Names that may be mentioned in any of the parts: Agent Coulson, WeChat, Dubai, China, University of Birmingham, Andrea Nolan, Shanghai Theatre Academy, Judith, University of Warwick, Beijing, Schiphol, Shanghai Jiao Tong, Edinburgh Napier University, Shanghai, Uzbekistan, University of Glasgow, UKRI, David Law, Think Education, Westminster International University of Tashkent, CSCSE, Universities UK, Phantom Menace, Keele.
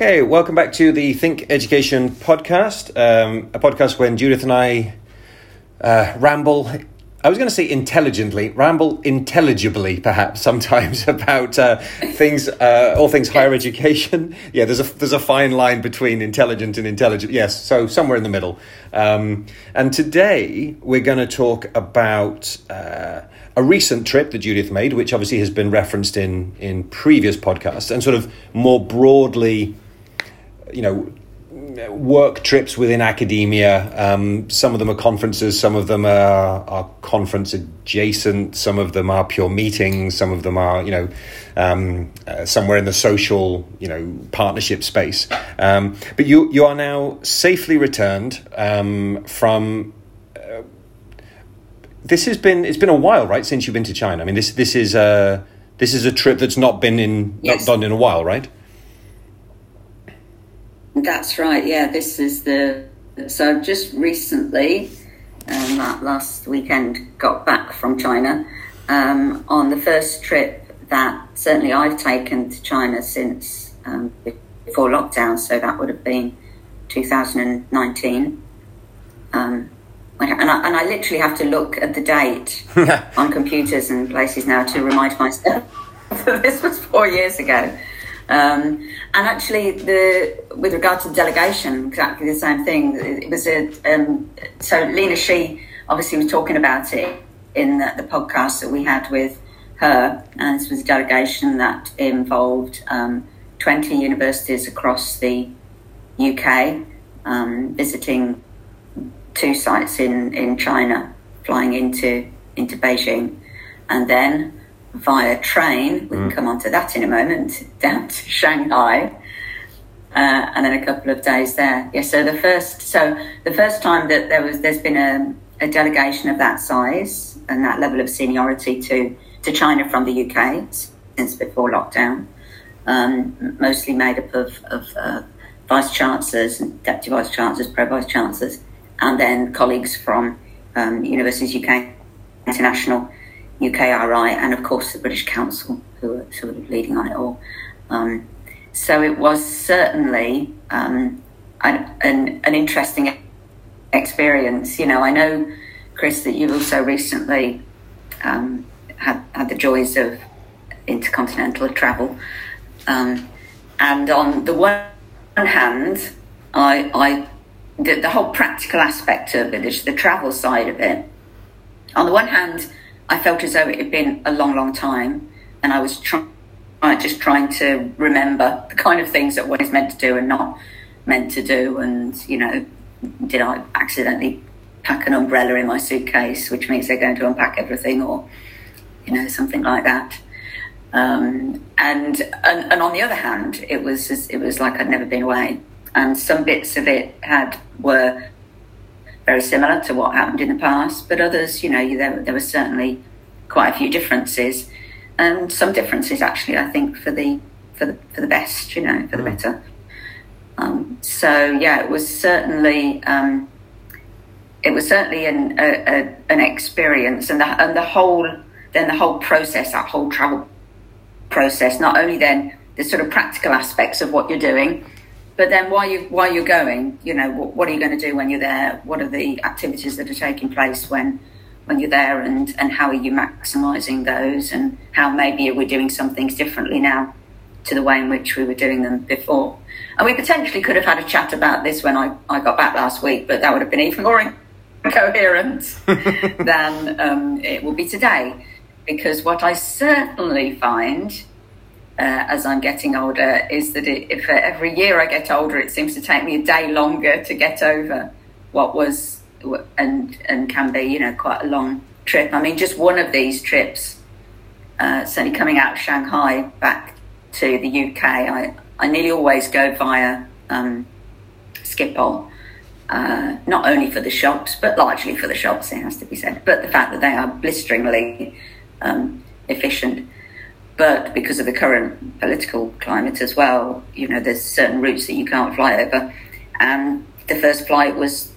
Okay, welcome back to the Think Education podcast, a podcast when Judith and I ramble intelligibly perhaps sometimes about all things higher education. Yeah, there's a fine line between intelligent and intelligent. Yes, so somewhere in the middle. And today we're going to talk about a recent trip that Judith made, which obviously has been referenced in previous podcasts, and sort of more broadly, you know, work trips within academia. Some of them are conferences, some of them are conference adjacent, some of them are pure meetings, some of them are, you know, somewhere in the social, you know, partnership space. But you are now safely returned from. It's been a while, right, since you've been to China. I mean, this is a trip that's not done in a while, right? That's right, yeah. So just recently, that last weekend, got back from China on the first trip that certainly I've taken to China since before lockdown. So that would have been 2019. And I literally have to look at the date on computers and places now to remind myself that this was 4 years ago. And actually, with regard to the delegation, exactly the same thing. It was so Lena Shee obviously was talking about it in the podcast that we had with her, and this was a delegation that involved 20 universities across the UK, visiting two sites in China, flying into Beijing, and then via train, we can come on to that in a moment, down to Shanghai, and then a couple of days there. Yeah, so the first time that there's been a delegation of that size and that level of seniority to China from the UK since before lockdown, mostly made up of vice chancellors and deputy vice chancellors, pro vice chancellors, and then colleagues from Universities UK, International, UKRI, and of course the British Council, who are sort of leading on it all. So it was certainly an interesting experience. You know, I know, Chris, that you've also recently had the joys of intercontinental travel. And on the one hand, the whole practical aspect of it, the travel side of it, on the one hand, I felt as though it had been a long, long time, and I was trying to remember the kind of things that one is meant to do and not meant to do, and, you know, did I accidentally pack an umbrella in my suitcase, which means they're going to unpack everything, or, you know, something like that. And on the other hand, it was like I'd never been away, and some bits of it were very similar to what happened in the past, but others, you know, there were certainly quite a few differences, and some differences actually, I think, for the best, you know, for the better. So yeah, it was certainly an experience, and the whole process, that whole travel process. Not only then the sort of practical aspects of what you're doing, but then while you're going, you know, what are you going to do when you're there? What are the activities that are taking place when you're there, and how are you maximising those, and how maybe we're doing some things differently now to the way in which we were doing them before. And we potentially could have had a chat about this when I got back last week, but that would have been even more incoherent than it will be today. Because what I certainly find, as I'm getting older, is that if every year I get older, it seems to take me a day longer to get over what was and can be, you know, quite a long trip. I mean, just one of these trips, certainly coming out of Shanghai back to the UK, I nearly always go via Schiphol, not only for the shops, but largely for the shops, it has to be said, but the fact that they are blisteringly efficient. But because of the current political climate as well, you know, there's certain routes that you can't fly over. And the first flight was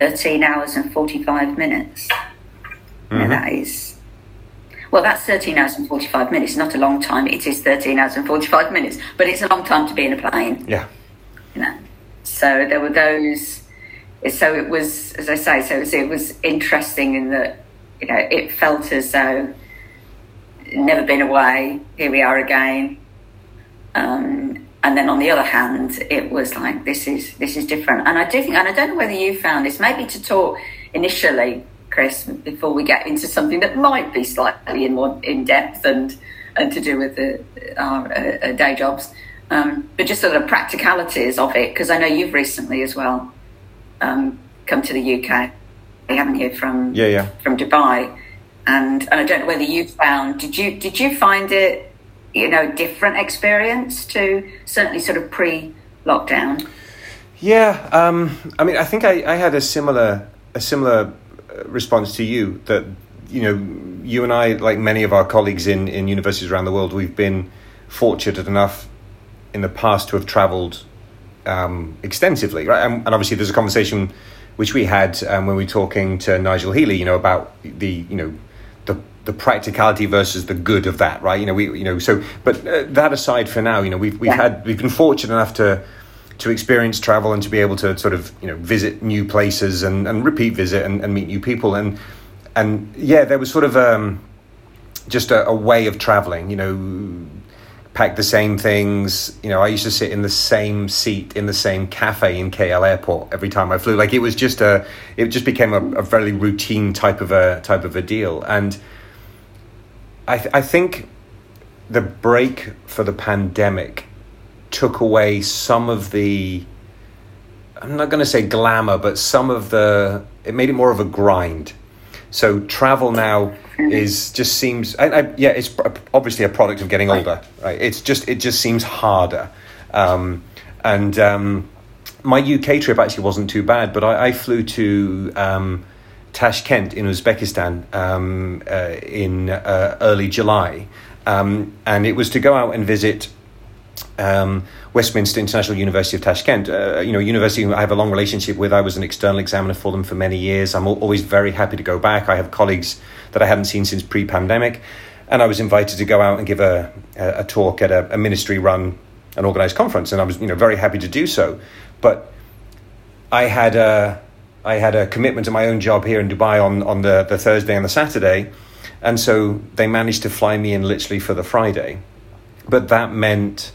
13 hours and 45 minutes. Mm-hmm. And that is, Well, that's 13 hours and 45 minutes. Not a long time. It is 13 hours and 45 minutes, but it's a long time to be in a plane. Yeah. You know? So there were those. So it was, as I say, so it was interesting in that, you know, it felt as though never been away. Here we are again. And then on the other hand, it was like, this is different. And I do think, and I don't know whether you found this, maybe to talk initially, Chris, before we get into something that might be slightly more in depth and to do with our day jobs, but just sort of practicalities of it, because I know you've recently as well come to the UK, haven't you, from Dubai, and I don't know whether you found, did you find it, you know, different experience to certainly sort of pre-lockdown? Yeah, I mean, I think I had a similar response to you, that, you know, you and I, like many of our colleagues in universities around the world, we've been fortunate enough in the past to have travelled extensively, right? And obviously there's a conversation which we had when we were talking to Nigel Healy, you know, about the practicality versus the good of that, right? You know, but that aside for now, you know, we've been fortunate enough to experience travel and to be able to sort of, you know, visit new places and repeat visit and meet new people. And yeah, there was sort of just a way of traveling, you know, pack the same things. You know, I used to sit in the same seat in the same cafe in KL Airport every time I flew. Like, it was just became a very routine type of a deal. And I think the break for the pandemic took away some of the, I'm not going to say glamour, but some of the, it made it more of a grind. So travel now it's obviously a product of getting older, right? It just seems harder. My UK trip actually wasn't too bad, but I flew to Tashkent in Uzbekistan in early July, and it was to go out and visit Westminster International University of Tashkent, a university I have a long relationship with. I was an external examiner for them for many years. I'm always very happy to go back. I have colleagues that I haven't seen since pre-pandemic, and I was invited to go out and give a talk at a ministry-run and organised conference, and I was, you know, very happy to do so. But I had a commitment to my own job here in Dubai on the Thursday and the Saturday, and so they managed to fly me in literally for the Friday. But that meant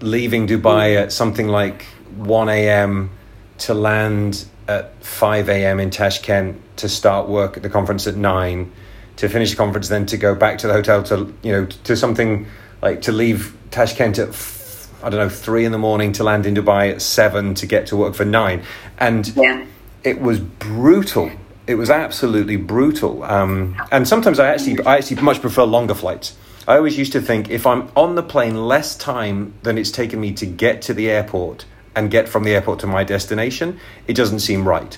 leaving Dubai at something like 1 a.m. to land at 5 a.m. in Tashkent, to start work at the conference at 9, to finish the conference, then to go back to the hotel to leave Tashkent at 3 in the morning, to land in Dubai at 7, to get to work for 9. And yeah, it was brutal. It was absolutely brutal. And sometimes I actually much prefer longer flights. I always used to think, if I'm on the plane less time than it's taken me to get to the airport and get from the airport to my destination, it doesn't seem right.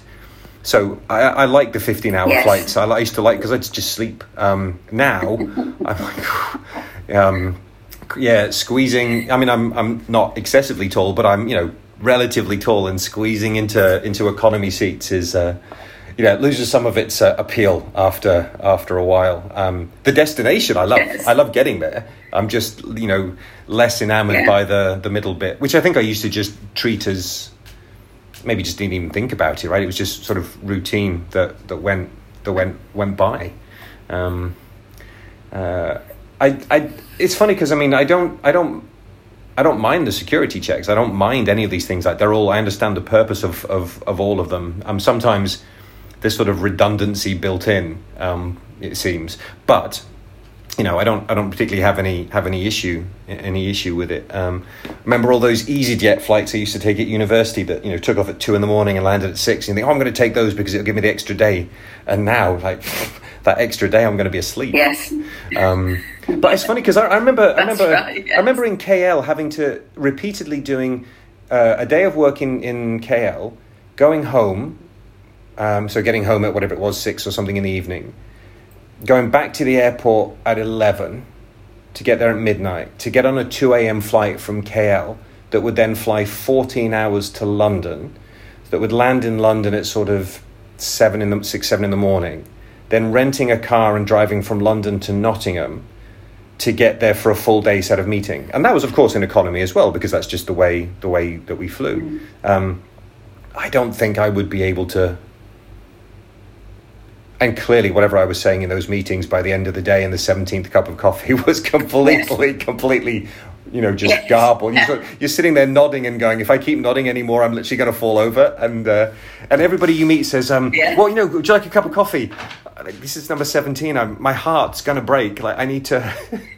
So I like the 15-hour flights. I used to like, because I'd just sleep. Now, I'm like, squeezing. I mean, I'm not excessively tall, but I'm, you know, relatively tall, and squeezing into economy seats is, you know, it loses some of its appeal after a while. The destination, I love. Yes. I love getting there. I'm just, you know, less enamoured by the middle bit, which I think I used to just treat as, maybe just didn't even think about it, right? It was just sort of routine that went by. It's funny because, I mean, I don't mind the security checks. I don't mind any of these things. Like, they're all, I understand the purpose of all of them. Sometimes there's sort of redundancy built in, it seems, but, you know, I don't particularly have any issue with it. Remember all those EasyJet flights I used to take at university that, you know, took off at 2 in the morning and landed at 6, and you think, I'm going to take those because it'll give me the extra day. And now, like, that extra day, I'm going to be asleep. Yes. But it's funny because I remember in KL having to repeatedly doing a day of work in KL, going home. So getting home at whatever it was, 6 or something in the evening, going back to the airport at 11 to get there at midnight, to get on a 2 a.m. flight from KL that would then fly 14 hours to London, that would land in London at sort of 6, 7 in the morning, then renting a car and driving from London to Nottingham to get there for a full day set of meeting. And that was, of course, in economy as well, because that's just the way that we flew. I don't think I would be able to... And clearly, whatever I was saying in those meetings by the end of the day and the 17th cup of coffee was completely, you know, just garbled. You're sitting there nodding and going, if I keep nodding anymore, I'm literally going to fall over. And everybody you meet says, well, you know, would you like a cup of coffee? Like, this is number 17. My heart's going to break. Like, I need to...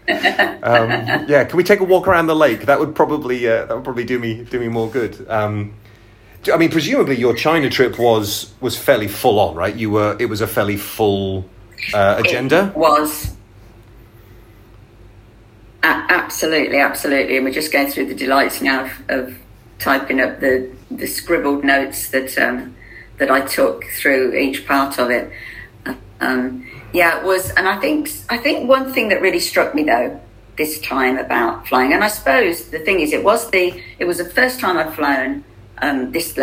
Can we take a walk around the lake? That would probably do me more good. I mean, presumably your China trip was fairly full on, right? It was a fairly full agenda. It was. Absolutely. And we're just going through the delights now of typing up the scribbled notes that I took through each part of it. It was. And I think one thing that really struck me, though, this time about flying, and I suppose the thing is, it was the first time I'd flown this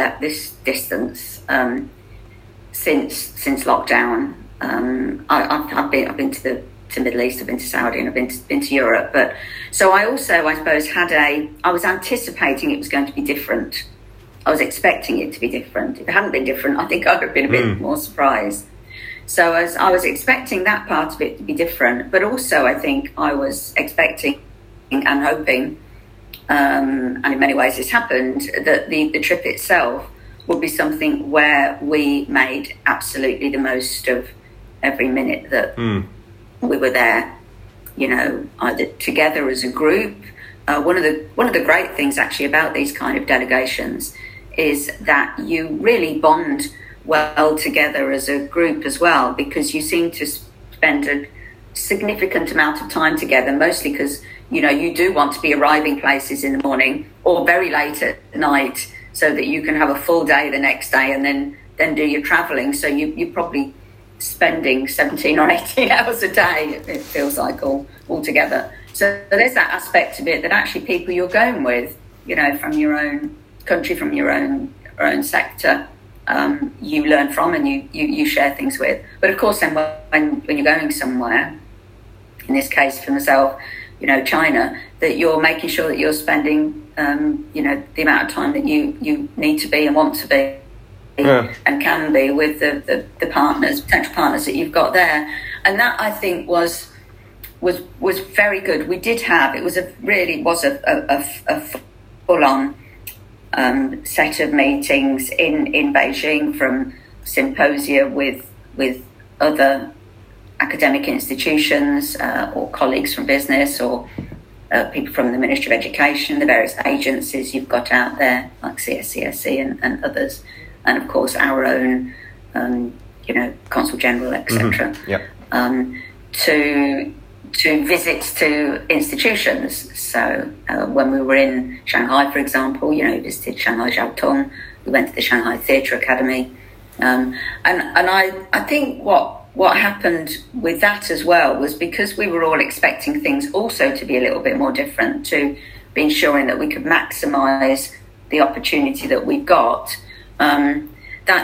distance since lockdown. I've been to the Middle East, I've been to Saudi, and I've been to Europe. But so I also, I suppose, I was anticipating it was going to be different. I was expecting it to be different. If it hadn't been different, I think I'd have been a bit more surprised. So as I was expecting that part of it to be different, but also I think I was expecting and hoping, and in many ways it's happened, that the trip itself would be something where we made absolutely the most of every minute that we were there, you know, either together as a group. One of the great things actually about these kind of delegations is that you really bond well together as a group as well, because you seem to spend a significant amount of time together, mostly because, you know, you do want to be arriving places in the morning or very late at night so that you can have a full day the next day and then do your travelling. So you're probably spending 17 or 18 hours a day, it feels like, all together. So there's that aspect of it, that actually people you're going with, you know, from your own country, from your own sector, you learn from and you share things with. But of course, then when you're going somewhere, in this case for myself, you know, China, that you're making sure that you're spending, you know, the amount of time that you need to be and want to be and can be with the partners, potential partners that you've got there. And that, I think, was very good. We did have, it was a full-on set of meetings in Beijing, from symposia with other academic institutions or colleagues from business or people from the Ministry of Education, the various agencies you've got out there like CSCSE and others, and of course our own you know, Consul General, etc. To visits to institutions. So when we were in Shanghai, for example, you know, we visited Shanghai Jiao Tong, we went to the Shanghai Theatre Academy, and I think what happened with that as well was, because we were all expecting things also to be a little bit more different, to be ensuring that we could maximise the opportunity that we got, that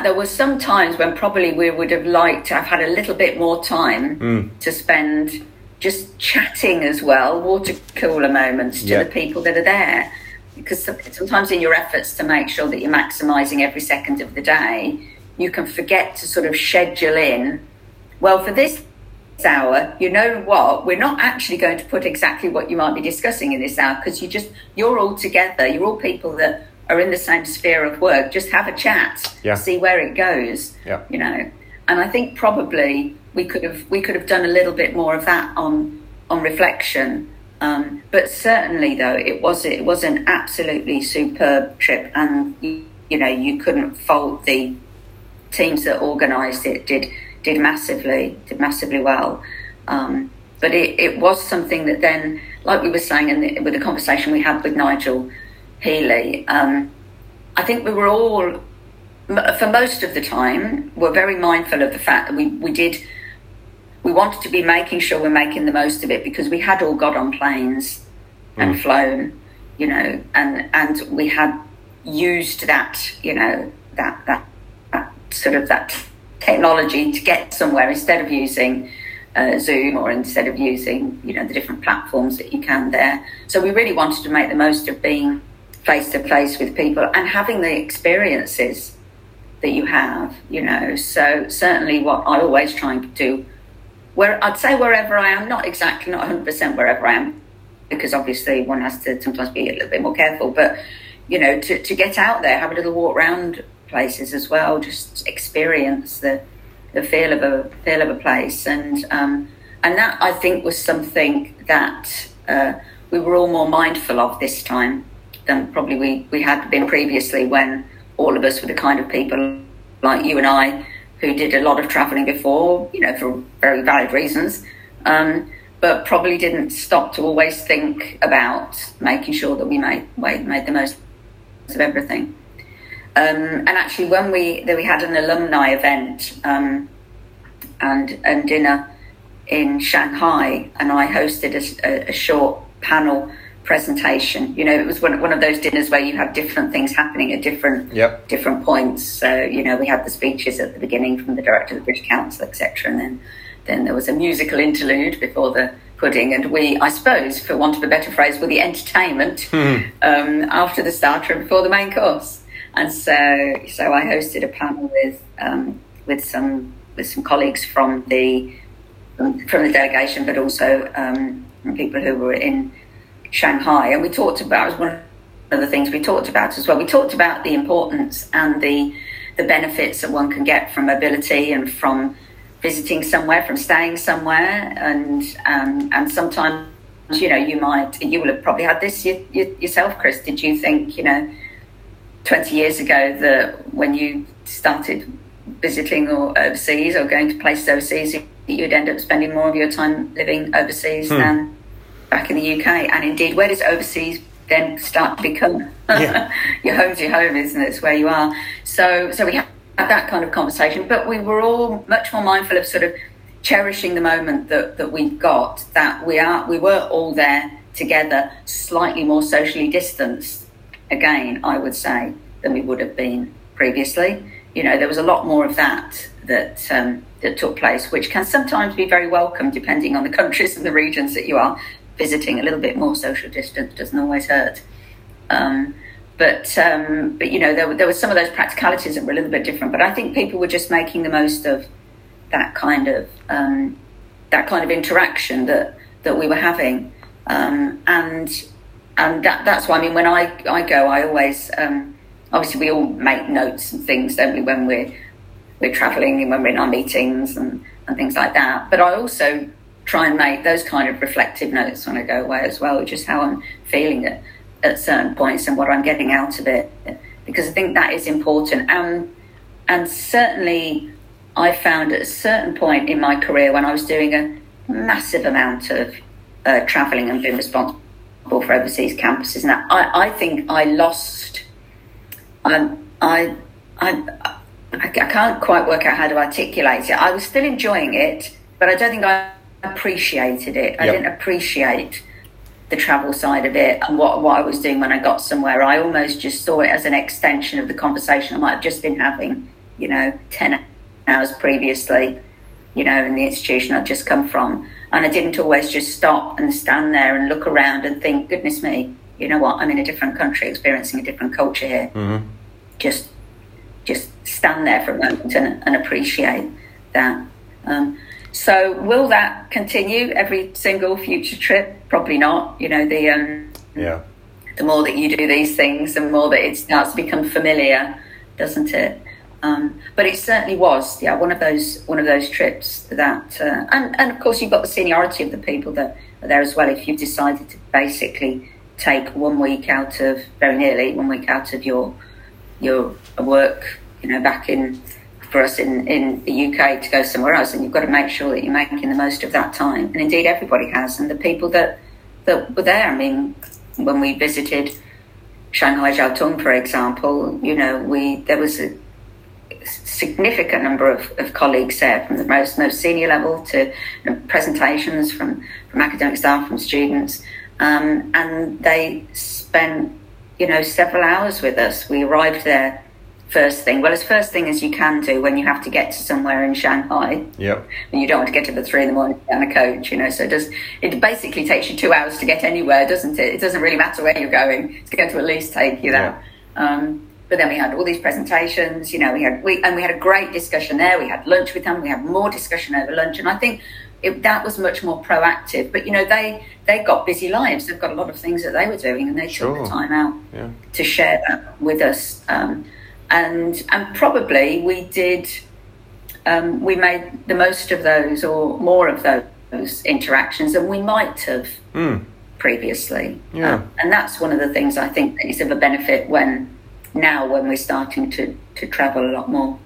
there were some times when probably we would have liked to have had a little bit more time to spend just chatting as well, water cooler moments to the people that are there. Because sometimes in your efforts to make sure that you're maximising every second of the day, you can forget to sort of schedule in, well, for this hour, you know what, we're not actually going to put exactly what you might be discussing in this hour, because you're all together, you're all people that are in the same sphere of work, just have a chat, see where it goes, you know. And I think probably we could have done a little bit more of that on reflection. But certainly, though, it was an absolutely superb trip, and you know, you couldn't fault the teams that organised it. Did massively well, but it was something that then, like we were saying, with the conversation we had with Nigel Healy, I think we were all, for most of the time, were very mindful of the fact that we wanted to be making sure we're making the most of it, because we had all got on planes and flown, you know, and we had used that, you know, that sort of that technology to get somewhere instead of using Zoom or instead of using, you know, the different platforms that you can there. So we really wanted to make the most of being face to face with people and having the experiences that you have, you know. So certainly what I always try and do, where I'd say wherever I am, not exactly, not 100% wherever I am, because obviously one has to sometimes be a little bit more careful, but, you know, to get out there, have a little walk around places as well, just experience the feel of a place. And that, I think, was something that we were all more mindful of this time than probably we had been previously, when all of us were the kind of people like you and I who did a lot of travelling before, you know, for very valid reasons, but probably didn't stop to always think about making sure that we made the most of everything. And actually, when we had an alumni event and dinner in Shanghai, and I hosted a short panel presentation. You know, it was one of those dinners where you have different things happening at different points. So, you know, we had the speeches at the beginning from the director of the British Council, etc., and then there was a musical interlude before the pudding, and we, I suppose, for want of a better phrase, were the entertainment after the starter and before the main course. And so I hosted a panel with some colleagues from the delegation, but also from people who were in Shanghai, and we talked about, it was one of the things we talked about as well. We talked about the importance and the benefits that one can get from mobility and from visiting somewhere, from staying somewhere, and sometimes, you know, you will have probably had this yourself, Chris. Did you think, you know, 20 years ago that when you started visiting or overseas or going to places overseas, you'd end up spending more of your time living overseas than back in the UK? And indeed, where does overseas then start to become? Yeah. Your home, isn't it? It's where you are. So we had that kind of conversation, but we were all much more mindful of sort of cherishing the moment that we've got, that we were all there together, slightly more socially distanced, again, I would say, than we would have been previously. You know, there was a lot more of that took place, which can sometimes be very welcome, depending on the countries and the regions that you are visiting. A little bit more social distance doesn't always hurt. But you know, there were some of those practicalities that were a little bit different. But I think people were just making the most of that kind of interaction that we were having, and that's why, I mean, when I go, I always obviously we all make notes and things, don't we, when we're travelling and when we're in our meetings and things like that. But I also try and make those kind of reflective notes when I go away as well, just how I'm feeling at certain points and what I'm getting out of it, because I think that is important. And certainly I found at a certain point in my career, when I was doing a massive amount of travelling and being responsible for overseas campuses, and that, I think I lost. I can't quite work out how to articulate it. I was still enjoying it, but I don't think I appreciated it. I didn't appreciate the travel side of it and what I was doing when I got somewhere. I almost just saw it as an extension of the conversation I might have just been having, you know, 10 hours previously, you know, in the institution I'd just come from. And I didn't always just stop and stand there and look around and think, goodness me, you know what, I'm in a different country experiencing a different culture here. Mm-hmm. Just stand there for a moment and appreciate that. So will that continue every single future trip? Probably not. You know, the more that you do these things, the more that it starts to become familiar, doesn't it? But it certainly was, one of those trips that, and of course you've got the seniority of the people that are there as well. If you've decided to basically take very nearly one week out of your work, you know, back in, for us in the UK, to go somewhere else, and you've got to make sure that you're making the most of that time. And indeed, everybody has, and the people that were there. I mean, when we visited Shanghai Jiao Tong, for example, you know, there was a significant number of colleagues there, from the most senior level to, you know, presentations from academic staff, from students, and they spent, you know, several hours with us. We arrived there first thing. Well, as first thing as you can do when you have to get to somewhere in Shanghai. Yep. And you don't want to get up at 3 in the morning on a coach, you know. So it basically takes you 2 hours to get anywhere, doesn't it? It doesn't really matter where you're going. It's going to at least take you that. Yep. But then we had all these presentations, you know. We had a great discussion there. We had lunch with them. We had more discussion over lunch, and I think that was much more proactive. But you know, they got busy lives. They've got a lot of things that they were doing, and they took the time out to share that with us. And probably we did. We made the most of those, or more of those interactions than we might have previously. Yeah. And that's one of the things I think that is of a benefit when we're starting to travel a lot more.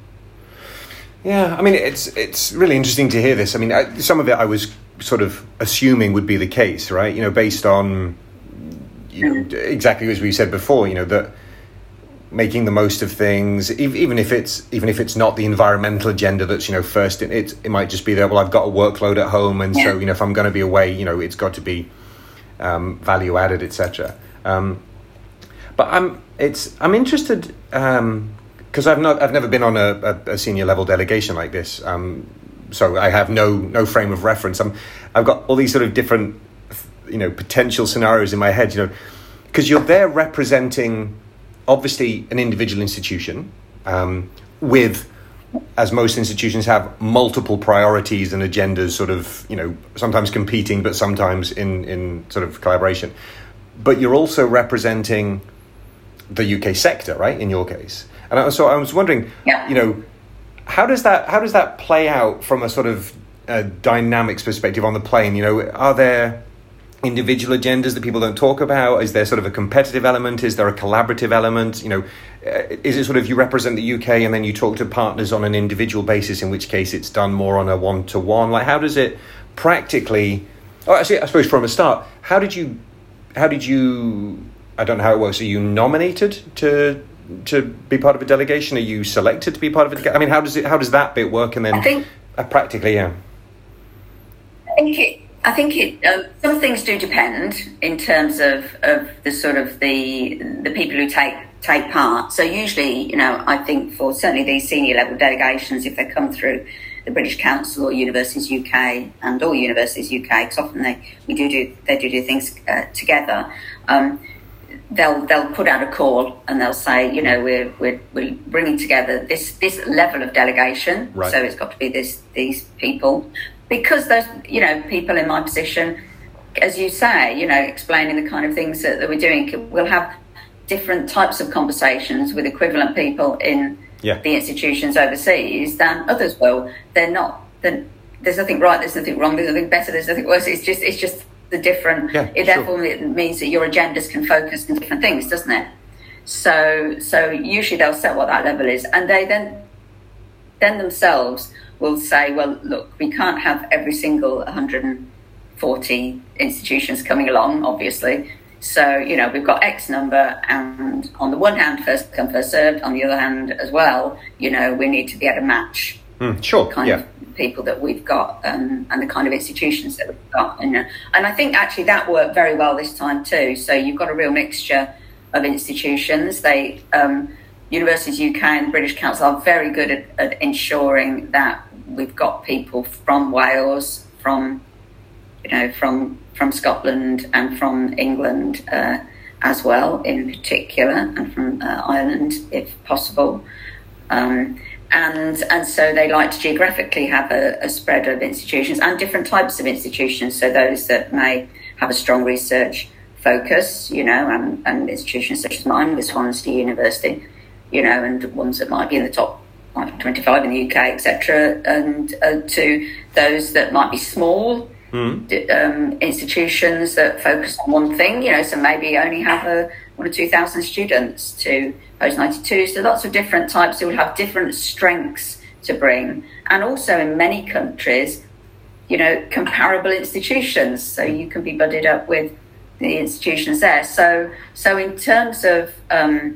Yeah, I mean, it's really interesting to hear this. I mean, some of it I was sort of assuming would be the case, right? You know, based on exactly as we said before, you know, that making the most of things, even if it's not the environmental agenda that's, you know, first, it might just be that, well, I've got a workload at home, and so, you know, if I'm going to be away, you know, it's got to be value added, etc. But I'm interested because I've never been on a senior level delegation like this, so I have no frame of reference. I've got all these sort of different, you know, potential scenarios in my head, you know, because you're there representing obviously an individual institution with, as most institutions have, multiple priorities and agendas, sort of, you know, sometimes competing, but sometimes in sort of collaboration. But you're also representing the UK sector, right? In your case, and so I was wondering, you know, how does that play out from a sort of dynamics perspective on the plane? You know, are there individual agendas that people don't talk about? Is there sort of a competitive element? Is there a collaborative element? You know, is it sort of you represent the UK and then you talk to partners on an individual basis, in which case it's done more on a one-to-one? Like, how does it practically? Oh, actually, I suppose from a start, how did you? I don't know how it works. Are you nominated to be part of a delegation? Are you selected to be part of a delegation? I mean, how does that bit work? And then I think some things do depend in terms of the sort of the people who take part. So usually, you know, I think for certainly these senior level delegations, if they come through the British Council or Universities UK and all Universities UK, because often they do things together. They'll put out a call and they'll say, you know, we're bringing together this level of delegation, right. So it's got to be these people, because those, you know, people in my position, as you say, you know, explaining the kind of things that we're doing, we'll have different types of conversations with equivalent people in the institutions overseas than others will. They're not. There's nothing right. There's nothing wrong. There's nothing better. There's nothing worse. It's just. The different, it means that your agendas can focus on different things, doesn't it? So usually they'll set what that level is, and they then themselves will say, well, look, we can't have every single 140 institutions coming along, obviously. So, you know, we've got X number, and on the one hand, first come, first served. On the other hand, as well, you know, we need to be able to match the kind of people that we've got and the kind of institutions that we've got. And I think actually that worked very well this time too. So you've got a real mixture of institutions. They Universities UK and the British Council are very good at ensuring that we've got people from Wales, from Scotland and from England as well in particular, and from Ireland if possible. And so they like to geographically have a spread of institutions and different types of institutions. So those that may have a strong research focus, you know, and institutions such as mine with Swansea University, you know, and ones that might be in the top 25 in the UK, etc. And to those that might be small institutions that focus on one thing, you know, so maybe only have 1 or 2,000 students to post 92. So lots of different types who will have different strengths to bring. And also in many countries, you know, comparable institutions. So you can be buddied up with the institutions there. So in terms of the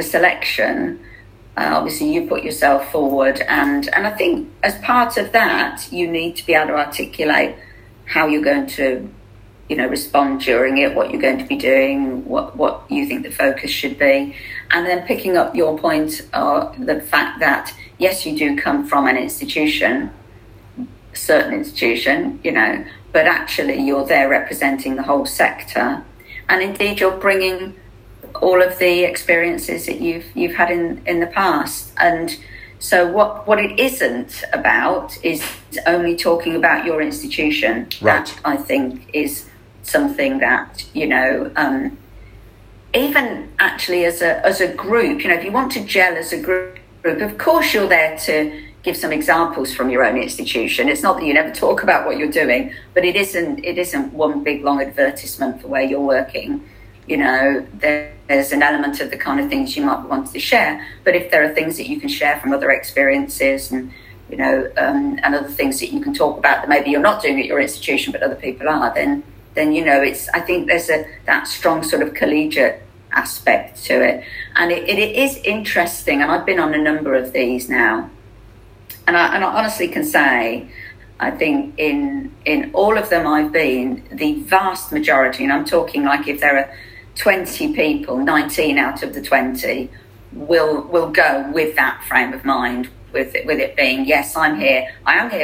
selection, obviously you put yourself forward, and I think as part of that you need to be able to articulate how you're going to you know, respond during it, what you're going to be doing, what you think the focus should be. And then picking up your point, the fact that, yes, you do come from an institution, certain institution, you know, but actually you're there representing the whole sector. And indeed, you're bringing all of the experiences that you've had in the past. And so what it isn't about is only talking about your institution. Right. That, I think, is something that, you know, even actually as a group, you know, if you want to gel as a group, of course you're there to give some examples from your own institution. It's not that you never talk about what you're doing, but it isn't one big long advertisement for where you're working. You know, there's an element of the kind of things you might want to share, but if there are things that you can share from other experiences and, you know, and other things that you can talk about that maybe you're not doing at your institution but other people are, then you know, it's, I think there's that strong sort of collegiate aspect to it. And it is interesting, and I've been on a number of these now, and I honestly can say, I think in all of them I've been, the vast majority, and I'm talking like if there are 20 people, 19 out of the 20 will go with that frame of mind, with it being, yes, I am here,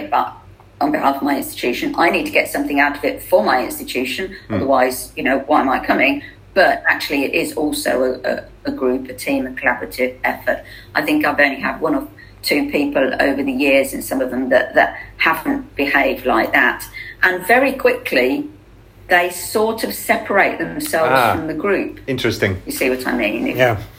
but on behalf of my institution, I need to get something out of it for my institution. Otherwise, you know, why am I coming? But actually, it is also a group, a team, a collaborative effort. I think I've only had one or two people over the years, and some of them that haven't behaved like that. And very quickly, they sort of separate themselves from the group. Interesting. You see what I mean?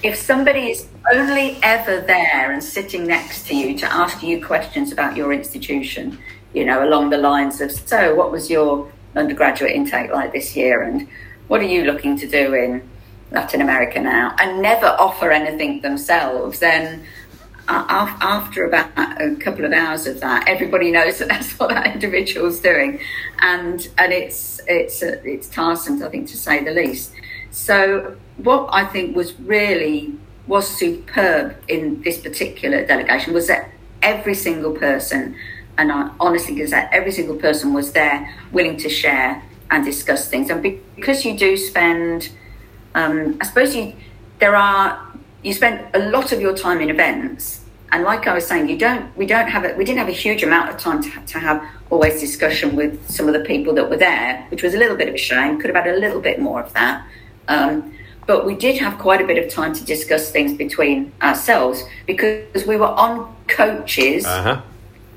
If somebody is only ever there and sitting next to you to ask you questions about your institution, you know, along the lines of, so what was your undergraduate intake like this year? And what are you looking to do in Latin America now? And never offer anything themselves. Then after about a couple of hours of that, everybody knows that that's what that individual's doing, and it's tiresome, I think, to say the least. So what I think was superb in this particular delegation was that every single person, and I honestly can say every single person, was there willing to share and discuss things. And because you do spend, I suppose you spend a lot of your time in events, and like I was saying, we didn't have a huge amount of time to have always discussion with some of the people that were there, which was a little bit of a shame. Could have had a little bit more of that, but we did have quite a bit of time to discuss things between ourselves because we were on coaches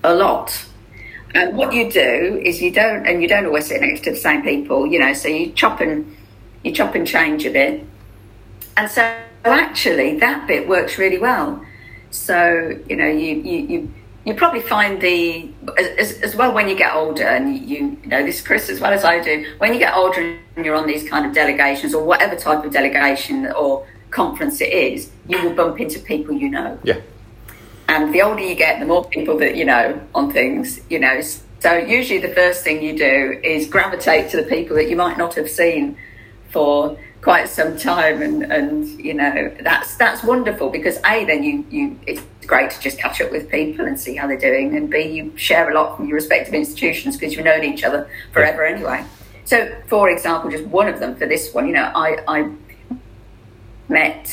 a lot. And what you do is you don't always sit next to the same people, you know. So you chop and change a bit, and so actually that bit works really well. So you know, you probably find as well when you get older, and you know this, Chris, as well as I do. When you get older and you're on these kind of delegations or whatever type of delegation or conference it is, you will bump into people you know. Yeah. And the older you get, the more people that you know on things, you know. So usually the first thing you do is gravitate to the people that you might not have seen for quite some time, and you know, that's wonderful because A, then it's great to just catch up with people and see how they're doing, and B, you share a lot from your respective institutions because you've known each other forever anyway. So for example, just one of them for this one, you know, I met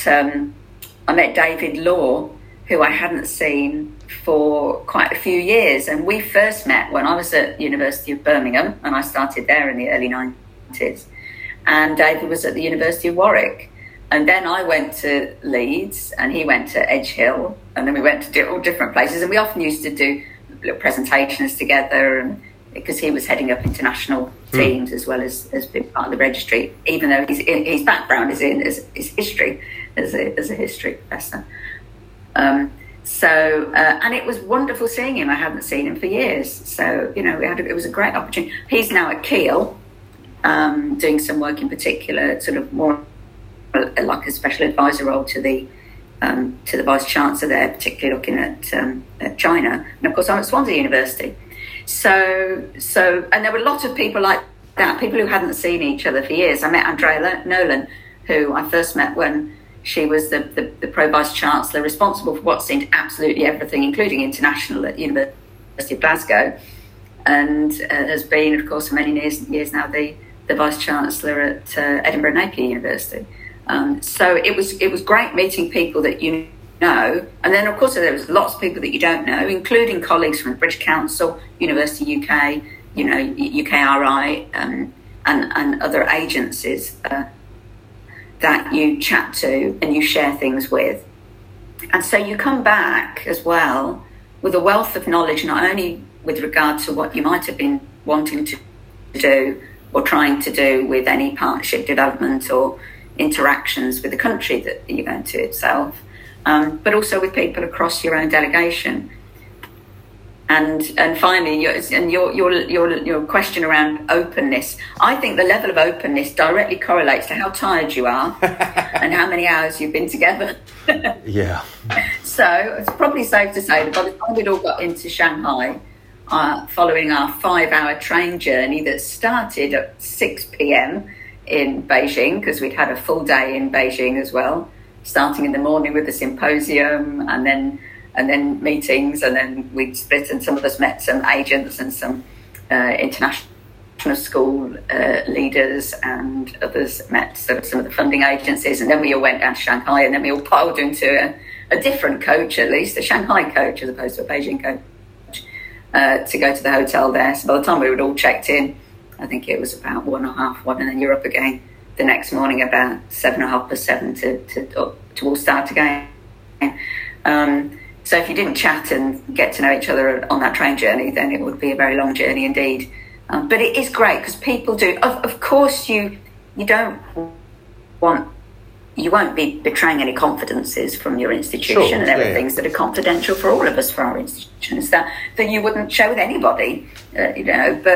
David Law, who I hadn't seen for quite a few years. And we first met when I was at University of Birmingham, and I started there in the early 90s. And David was at the University of Warwick. And then I went to Leeds, and he went to Edge Hill. And then we went to all different places. And we often used to do little presentations together, and because he was heading up international teams as well as being part of the registry, even though his background is in his history, as a history professor. And it was wonderful seeing him. I hadn't seen him for years. So, you know, it was a great opportunity. He's now at Keele, doing some work in particular, sort of more like a special advisor role to the Vice Chancellor there, particularly looking at China. And of course, I'm at Swansea University. So, and there were a lot of people like that, people who hadn't seen each other for years. I met Andrea Nolan, who I first met when she was the Pro-Vice Chancellor responsible for what seemed absolutely everything, including international, at University of Glasgow, and has been, of course, for many years now, the the Vice Chancellor at Edinburgh Napier University. So it was great meeting people that you know, and then of course there was lots of people that you don't know, including colleagues from the British Council, University UK, UKRI, and other agencies that you chat to and you share things with. And so you come back as well with a wealth of knowledge, not only with regard to what you might have been wanting to do or trying to do with any partnership development or interactions with the country that you're going to itself, but also with people across your own delegation. And finally, your question around openness. I think the level of openness directly correlates to how tired you are and how many hours you've been together. Yeah. So it's probably safe to say that by the time we'd all got into Shanghai, following our 5-hour train journey that started at 6 p.m. in Beijing, because we'd had a full day in Beijing as well, starting in the morning with a symposium and then meetings, and then we'd split, and some of us met some agents and some international school leaders, and others met some of the funding agencies, and then we all went down to Shanghai, and then we all piled into a different coach, at least a Shanghai coach as opposed to a Beijing coach, to go to the hotel there. So by the time we were all checked in, I think it was about 1:30, 1:00, and then you're up again the next morning about 7:30 past 7 to all start again. So if you didn't chat and get to know each other on that train journey, then it would be a very long journey indeed. But it is great because people do. Of course, you won't be betraying any confidences from your institution, sure, and everything that are confidential for all of us for our institutions that you wouldn't share with anybody, But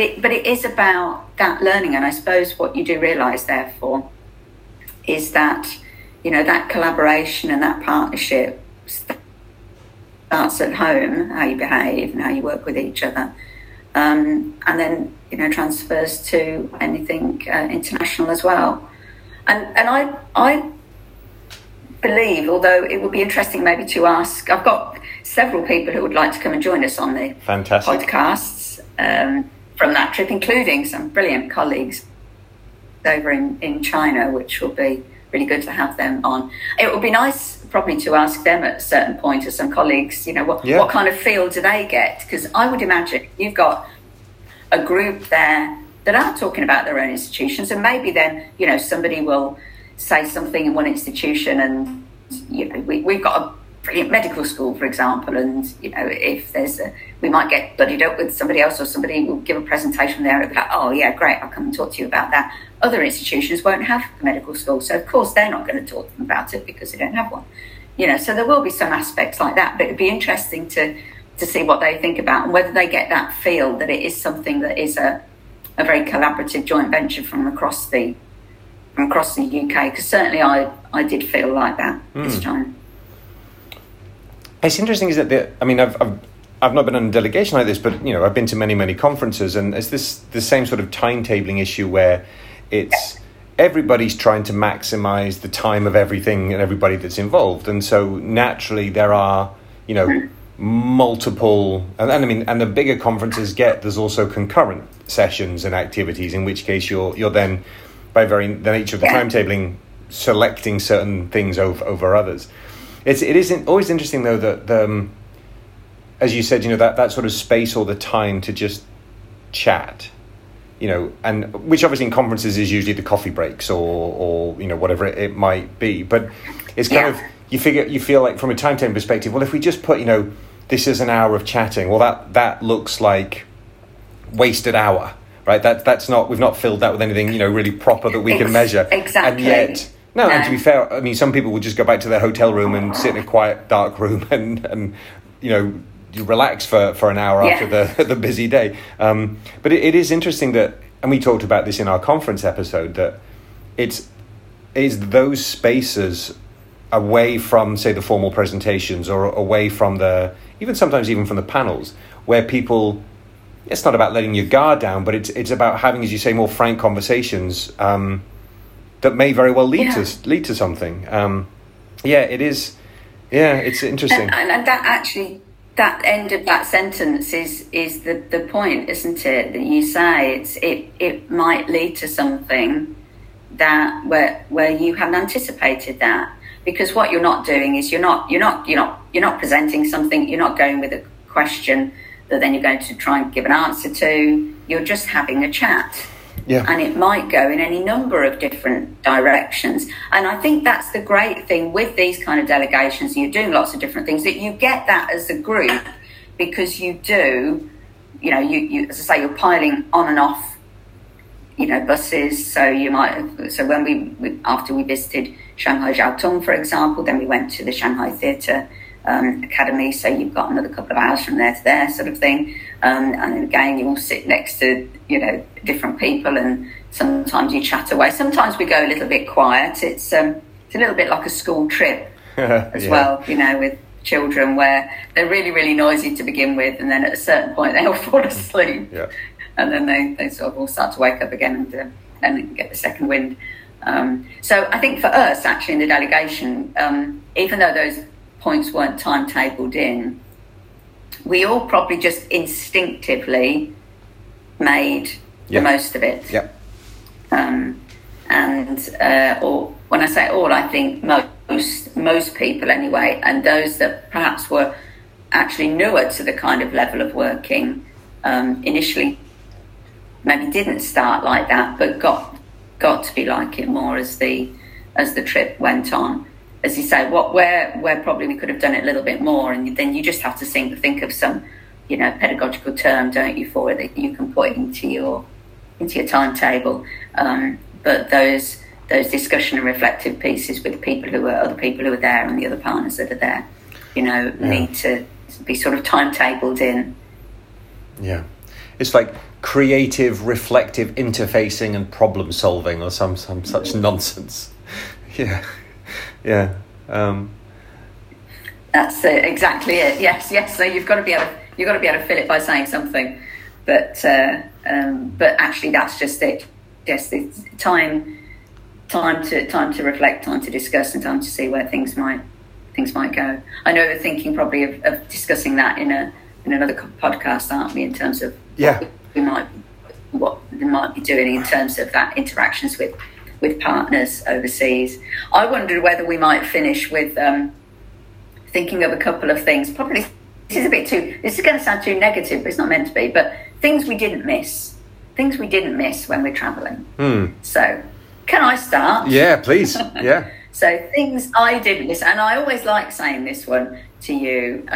it is about that learning, and I suppose what you do realise, therefore, is that that collaboration and that partnership starts at home, how you behave and how you work with each other, and then transfers to anything international as well. And I believe, although it would be interesting maybe to ask, I've got several people who would like to come and join us on the podcasts from that trip, including some brilliant colleagues over in China, which will be really good to have them on. It would be nice probably to ask them at a certain point, or some colleagues, what kind of feel do they get? Because I would imagine you've got a group there that are talking about their own institutions, and maybe then, somebody will say something in one institution, and, we've got a brilliant medical school, for example, and, if there's we might get buddied up with somebody else, or somebody will give a presentation there, and it'll be like, oh, yeah, great, I'll come and talk to you about that. Other institutions won't have a medical school, so of course they're not going to talk to them about it because they don't have one. So there will be some aspects like that, but it'd be interesting to see what they think about, and whether they get that feel that it is something that is a very collaborative joint venture from across the UK, because certainly I did feel like that this time. It's interesting, isn't it? I've not been on a delegation like this, but I've been to many conferences, and it's the same sort of timetabling issue where it's everybody's trying to maximise the time of everything and everybody that's involved, and so naturally there are multiple, and the bigger conferences get, there's also concurrent sessions and activities, in which case you're then by very the nature of the timetabling selecting certain things over others. It is always interesting though that the as you said, that sort of space or the time to just chat, and which obviously in conferences is usually the coffee breaks or whatever it might be. But it's kind of, you feel like from a timetable perspective, well, if we just put, this is an hour of chatting, well, that looks like wasted hour, right? That's not, we've not filled that with anything, really proper that we can measure. Exactly. And yet, no, and to be fair, some people will just go back to their hotel room and sit in a quiet, dark room and you relax for an hour after the busy day. But it is interesting that, and we talked about this in our conference episode, that it's those spaces away from, say, the formal presentations, or away from even sometimes from the panels, where people, it's not about letting your guard down, but it's about having, as you say, more frank conversations that may very well lead to something. It is. Yeah, it's interesting. And that actually that end of that sentence is the point, isn't it? That you say it might lead to something that where you hadn't anticipated that, because what you're not doing is you're not presenting something, you're not going with a question that then you're going to try and give an answer to. You're just having a chat. Yeah. And it might go in any number of different directions. And I think that's the great thing with these kind of delegations, and you're doing lots of different things, that you get that as a group, because you do, you know, you as I say, you're piling on and off, you know, buses. So you might, so when we after we visited Shanghai Jiao Tong, for example, then we went to the Shanghai Theatre Academy, so you've got another couple of hours from there to there, sort of thing. And then again, you all sit next to, you know, different people, and sometimes you chat away. Sometimes we go a little bit quiet. It's a little bit like a school trip as well, you know, with children, where they're really, really noisy to begin with, and then at a certain point they all fall asleep, and then they sort of all start to wake up again and get the second wind. So I think for us, actually, in the delegation, even though those points weren't timetabled in, we all probably just instinctively made the most of it. Or when I say all, I think most people anyway, and those that perhaps were actually newer to the kind of level of working initially maybe didn't start like that, but got to be like it more as the trip went on. As you say, where probably we could have done it a little bit more, and then you just have to think of some, you know, pedagogical term, don't you, for it, that you can put into your timetable. But those discussion and reflective pieces with people who are other people who are there and the other partners that are there, you know, need to be sort of timetabled in. Yeah, it's like creative, reflective interfacing and problem solving, or some such nonsense. Yeah. Yeah, that's exactly it. Yes. So you've got to be able to fill it by saying something, but actually that's just it. Yes, it's time to reflect, time to discuss, and time to see where things might go. I know we're thinking probably of discussing that in another podcast, aren't we? In terms of what we might be doing in terms of that interactions with partners overseas. I wondered whether we might finish with thinking of a couple of things. Probably this is going to sound too negative, but it's not meant to be, but things we didn't miss when we're traveling. So can I start? Yeah, please. Yeah. So things I didn't miss, and I always like saying this one to you,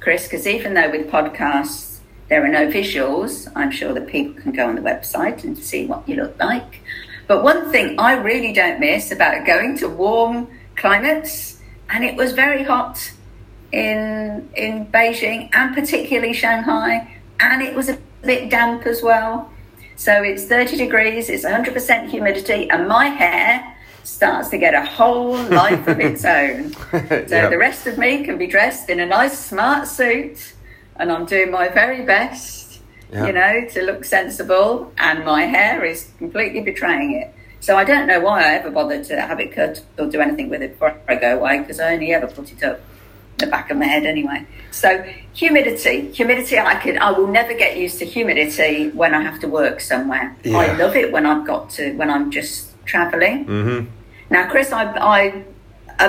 Chris, because even though with podcasts there are no visuals, I'm sure that people can go on the website and see what you look like. But one thing I really don't miss about going to warm climates, and it was very hot in Beijing and particularly Shanghai, and it was a bit damp as well. So it's 30 degrees, it's 100% humidity, and my hair starts to get a whole life of its own. So the rest of me can be dressed in a nice smart suit, and I'm doing my very best, you know, to look sensible, and my hair is completely betraying it. So I don't know why I ever bothered to have it cut or do anything with it before I go away, because I only ever put it up the back of my head anyway. So humidity, I will never get used to humidity when I have to work somewhere. Yeah. I love it when I'm just travelling. Mm-hmm. Now, Chris, I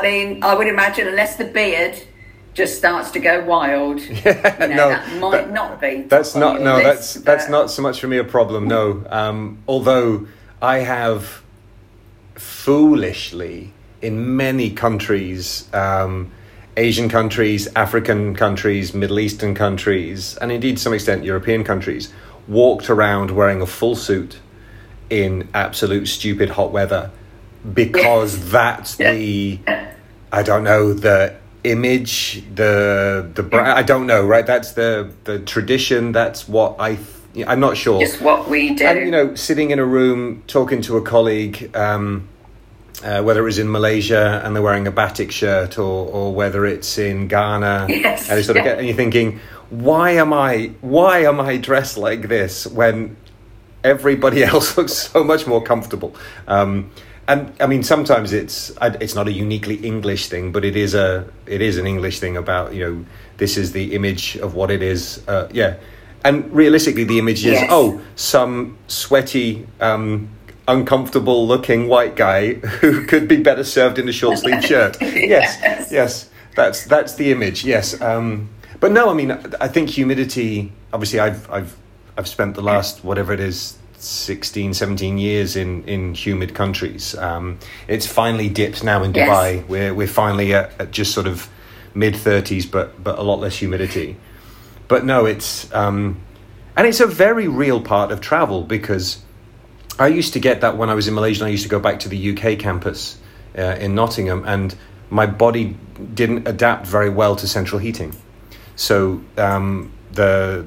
mean, I would imagine unless the beard just starts to go wild. Yeah, you know, no, that might not be. That's not no. List, that's not so much for me a problem. No, although I have foolishly in many countries, Asian countries, African countries, Middle Eastern countries, and indeed to some extent European countries, walked around wearing a full suit in absolute stupid hot weather because that's the I don't know the image, the I don't know, right? That's the tradition. That's what I'm not sure. Just what we do. And, you know, sitting in a room talking to a colleague, whether it was in Malaysia and they're wearing a batik shirt, or whether it's in Ghana, and you sort of get, and you're thinking, why am I dressed like this when everybody else looks so much more comfortable? And I mean, sometimes it's not a uniquely English thing, but it is an English thing about, you know, this is the image of what it is. And realistically, the image is, some sweaty, uncomfortable looking white guy who could be better served in a short sleeve shirt. Yes. That's the image. Yes. But no, I mean, I think humidity, obviously I've spent the last, whatever it is, 16, 17 years in humid countries. It's finally dipped now in Dubai. Yes. We're finally at just sort of mid-30s, but a lot less humidity. But no, it's... and it's a very real part of travel, because I used to get that when I was in Malaysia, and I used to go back to the UK campus in Nottingham, and my body didn't adapt very well to central heating. So because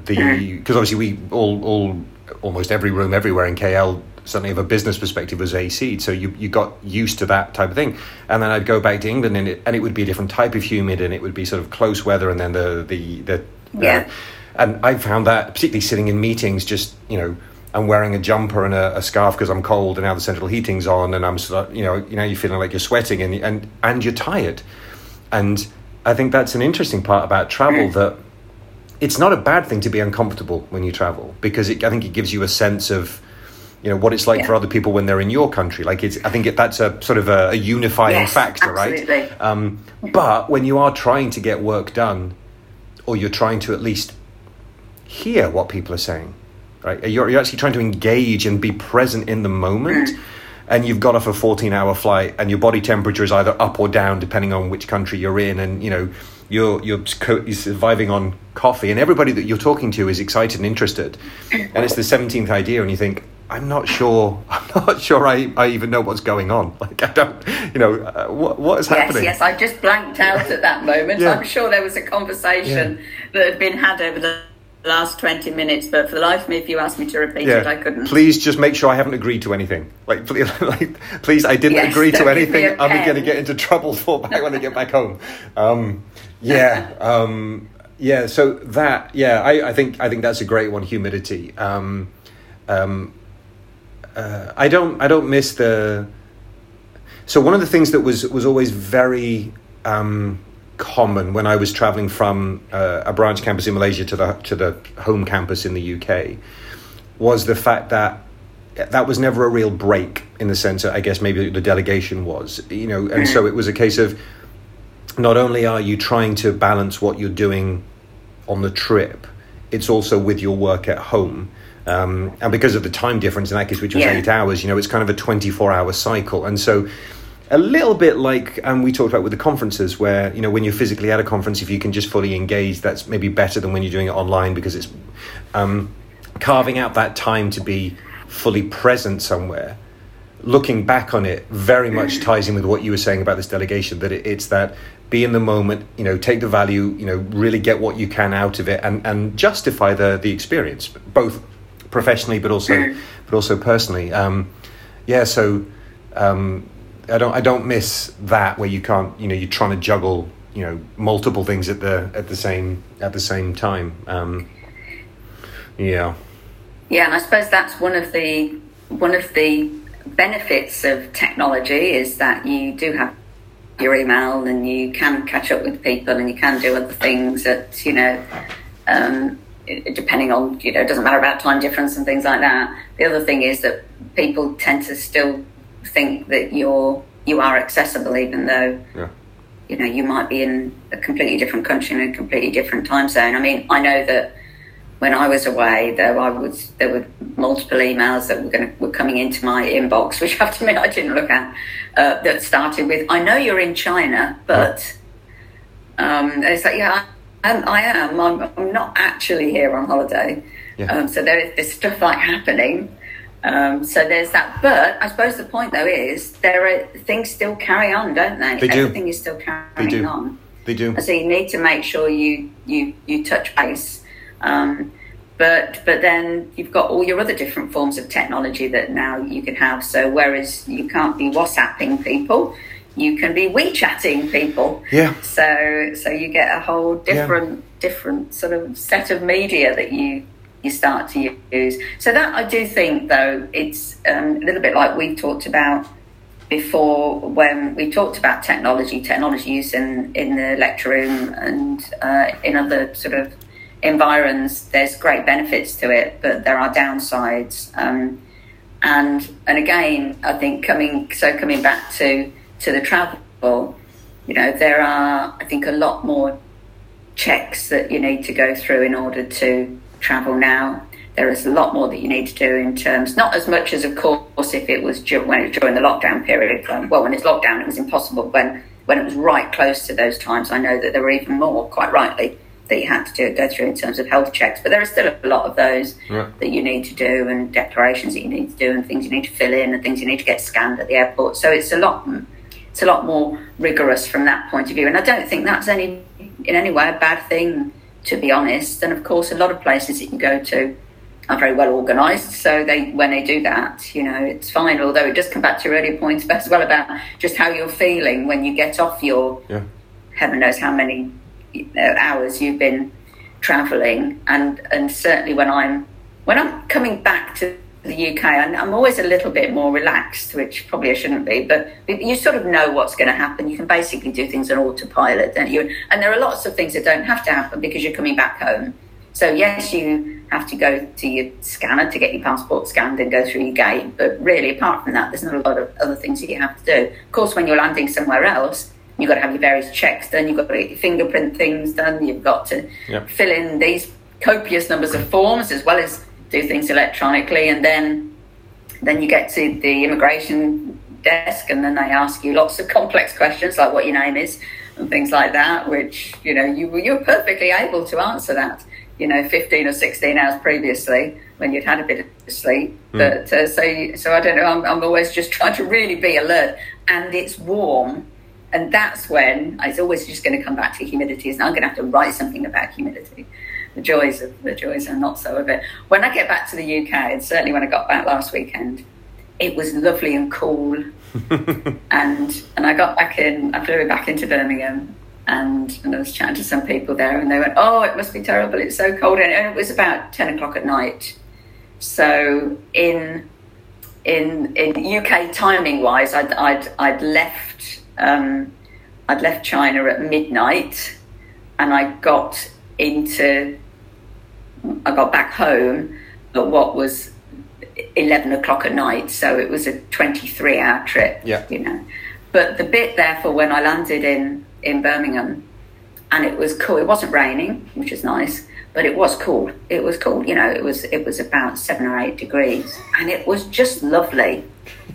obviously we all almost every room everywhere in KL, certainly of a business perspective, was AC'd. So you got used to that type of thing. And then I'd go back to England, and it would be a different type of humid, and it would be sort of close weather, and then and I found that, particularly sitting in meetings, just, you know, I'm wearing a jumper and a scarf because I'm cold, and now the central heating's on, and I'm sort of, you know, you're feeling like you're sweating and you're tired. And I think that's an interesting part about travel, that it's not a bad thing to be uncomfortable when you travel, because I think it gives you a sense of, you know, what it's like for other people when they're in your country. Like, that's a sort of a unifying factor, absolutely. Right? But when you are trying to get work done, or you're trying to at least hear what people are saying, right? You're actually trying to engage and be present in the moment. And you've got off a 14-hour flight, and your body temperature is either up or down depending on which country you're in, and you know you're surviving on coffee, and everybody that you're talking to is excited and interested, and it's the 17th idea, and you think, I'm not sure I even know what's going on. Like, I don't, you know, what is happening? Yes, I just blanked out at that moment. Yeah. I'm sure there was a conversation that had been had over the last 20 minutes, but for the life of me, if you asked me to repeat it, I couldn't. Please just make sure I haven't agreed to anything. Please, I didn't agree to anything. I'm going to get into trouble for back when I get back home. So that, I think that's a great one, humidity. I don't miss the... So one of the things that was always very... common when I was traveling from a branch campus in Malaysia to the home campus in the UK was the fact that was never a real break, in the sense that I guess maybe the delegation was, you know, and so it was a case of not only are you trying to balance what you're doing on the trip, it's also with your work at home. And because of the time difference in that case, which was 8 hours, you know, it's kind of a 24-hour cycle. And so a little bit like, and we talked about with the conferences, where, you know, when you're physically at a conference, if you can just fully engage, that's maybe better than when you're doing it online, because it's carving out that time to be fully present somewhere. Looking back on it, very much ties in with what you were saying about this delegation, that it's that be in the moment, you know, take the value, you know, really get what you can out of it, and justify the experience, both professionally but also personally. I don't miss that, where you can't, you know, you're trying to juggle, you know, multiple things at the same time. And I suppose that's one of the benefits of technology, is that you do have your email, and you can catch up with people, and you can do other things that, you know, depending on, you know, it doesn't matter about time difference and things like that. The other thing is that people tend to still think that you are accessible, even though you know, you might be in a completely different country and a completely different time zone. I mean, I know that when I was away, there were multiple emails that were coming into my inbox, which I have to admit I didn't look at, that started with, I know you're in China, but it's like, I am. I'm not actually here on holiday. Yeah. So there is this stuff like happening. So there's that, but I suppose the point though is there are things still carry on, don't they? They do. Everything is still carrying on. They do. So you need to make sure you touch base, but then you've got all your other different forms of technology that now you can have. So whereas you can't be WhatsApping people, you can be WeChatting people. Yeah. So you get a whole different sort of set of media that you start to use. So that, I do think though, it's a little bit like we've talked about before when we talked about technology use in the lecture room and in other sort of environs. There's great benefits to it, but there are downsides. And again, I think coming back to the travel, you know, there are, I think, a lot more checks that you need to go through in order to travel now. There is a lot more that you need to do in terms, not as much as, of course, if it was during the lockdown period. Well, when it's lockdown, it was impossible. When it was right close to those times, I know that there were even more, quite rightly, that you had to go through in terms of health checks. But there are still a lot of those that you need to do, and declarations that you need to do, and things you need to fill in, and things you need to get scanned at the airport. So it's a lot more rigorous from that point of view. And I don't think that's in any way a bad thing, to be honest. And of course, a lot of places that you go to are very well organised, so when they do that, you know, it's fine. Although it does come back to your earlier points as well about just how you're feeling when you get off your heaven knows how many hours you've been travelling, and certainly when I'm coming back to the UK, I'm always a little bit more relaxed, which probably I shouldn't be, but you sort of know what's going to happen. You can basically do things on autopilot, don't you? And there are lots of things that don't have to happen because you're coming back home. So yes, you have to go to your scanner to get your passport scanned and go through your gate, but really, apart from that, there's not a lot of other things that you have to do. Of course, when you're landing somewhere else, you've got to have your various checks done, you've got to get your fingerprint things done, you've got to fill in these copious numbers of forms, as well as do things electronically, and then you get to the immigration desk, and then they ask you lots of complex questions like what your name is and things like that, which, you know, you're perfectly able to answer that, you know, 15 or 16 hours previously when you'd had a bit of sleep. But so I don't know, I'm always just trying to really be alert, and it's warm, and that's when it's always just going to come back to humidity, and I'm going to have to write something about humidity. The joys and not so of it. When I get back to the UK, and certainly when I got back last weekend, it was lovely and cool. and I got back in, I flew back into Birmingham, and I was chatting to some people there, and they went, "Oh, it must be terrible, it's so cold." And it was about 10 o'clock at night. So in UK timing wise, I'd left China at midnight, and I got back home at what was 11 o'clock at night, so it was a 23-hour trip, you know. But the bit, therefore, when I landed in Birmingham, and it was cool, it wasn't raining, which is nice, but it was cool. It was cool, you know, it was about 7 or 8 degrees, and it was just lovely,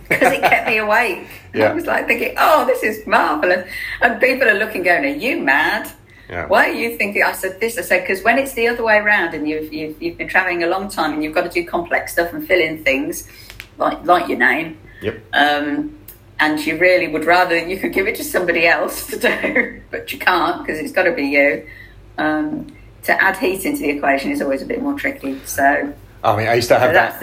because it kept me awake. Yeah. I was like thinking, oh, this is marvellous, and people are looking going, are you mad? Yeah. Why are you thinking? I said, because when it's the other way around, and you've been travelling a long time, and you've got to do complex stuff and fill in things like your name, and you really would rather you could give it to somebody else to do, but you can't, because it's got to be you. To add heat into the equation is always a bit more tricky. So I mean, I used to have that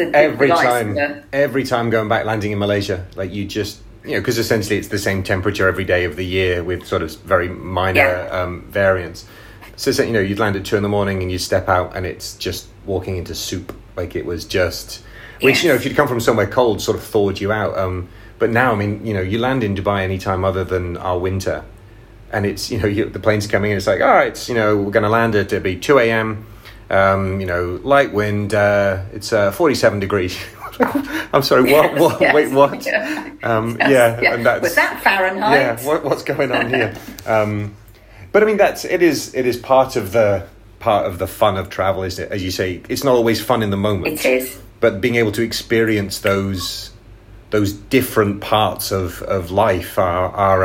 every time going back, landing in Malaysia, like you just. You know, because essentially it's the same temperature every day of the year with sort of very minor variance. So, you know, you'd land at 2 a.m. and you step out and it's just walking into soup. Like it was just, which, you know, if you'd come from somewhere cold, sort of thawed you out. But now, I mean, you know, you land in Dubai any time other than our winter. And it's, you know, the plane's coming in. It's like, all right, you know, we're going to land at it'll be 2 a.m., you know, light wind, it's 47 degrees. I'm sorry, what? Yes, wait, what? Yeah, and that's, was that Fahrenheit? Yeah, what's going on here? But I mean, it is part of the fun of travel, isn't it? As you say, it's not always fun in the moment. It is. But being able to experience those different parts of life are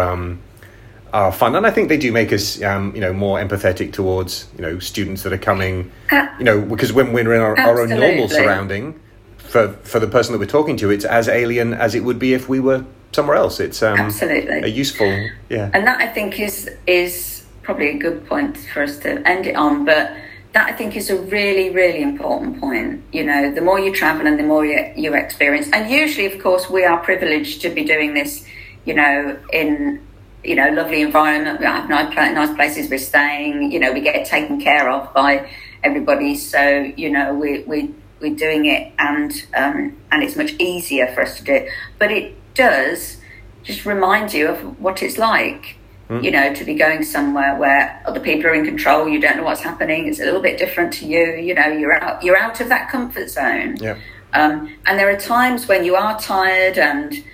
fun, and I think they do make us, you know, more empathetic towards, you know, students that are coming, you know, because when we're in our own normal surrounding. For the person that we're talking to, it's as alien as it would be if we were somewhere else. It's absolutely a useful, And that, I think, is probably a good point for us to end it on. But that, I think, is a really, really important point. You know, the more you travel and the more you experience, and usually, of course, we are privileged to be doing this, you know, in, you know, lovely environment, we have nice places we're staying, you know, we get taken care of by everybody. So, you know, we're doing it, and it's much easier for us to do it. But it does just reminds you of what it's like, you know, to be going somewhere where other people are in control, you don't know what's happening, it's a little bit different to you, you know, you're out of that comfort zone. Yeah. And there are times when you are tired and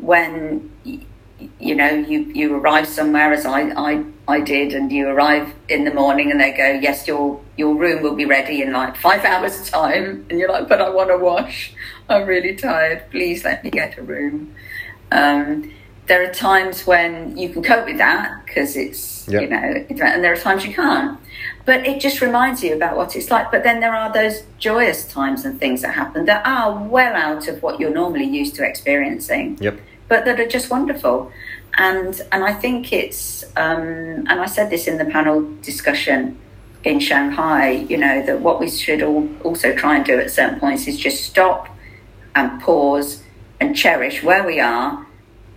when, you know, you arrive somewhere, as I did, and you arrive in the morning and they go, yes, your room will be ready in like 5 hours time. And you're like, but I want to wash. I'm really tired. Please let me get a room. There are times when you can cope with that because it's, you know, and there are times you can't. But it just reminds you about what it's like. But then there are those joyous times and things that happen that are well out of what you're normally used to experiencing, but that are just wonderful. And I think it's, and I said this in the panel discussion in Shanghai, you know, that what we should all also try and do at certain points is just stop and pause and cherish where we are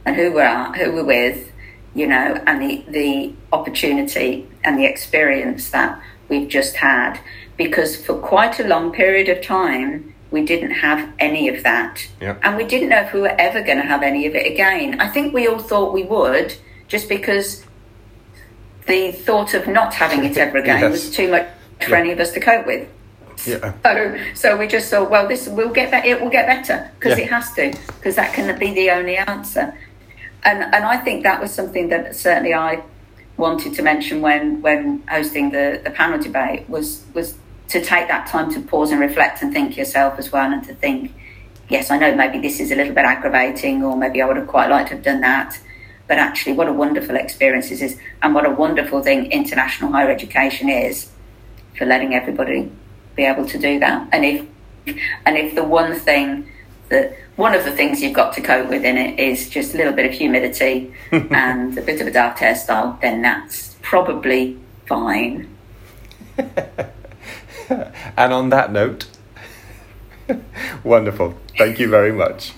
and who we're with, you know, and the opportunity and the experience that we've just had. Because for quite a long period of time, we didn't have any of that. Yep. And we didn't know if we were ever going to have any of it again. I think we all thought we would, just because the thought of not having it ever again was too much for any of us to cope with. Yeah. So we just thought, well, this will get better, because it has to, because that can be the only answer. And I think that was something that certainly I wanted to mention when hosting the panel debate was to take that time to pause and reflect and think yourself as well, and to think, yes, I know maybe this is a little bit aggravating, or maybe I would have quite liked to have done that, but actually what a wonderful experience this is, and what a wonderful thing international higher education is for letting everybody be able to do that. And if the one thing that one of the things you've got to cope with in it is just a little bit of humidity and a bit of a dark hairstyle, then that's probably fine. And on that note, wonderful. Thank you very much.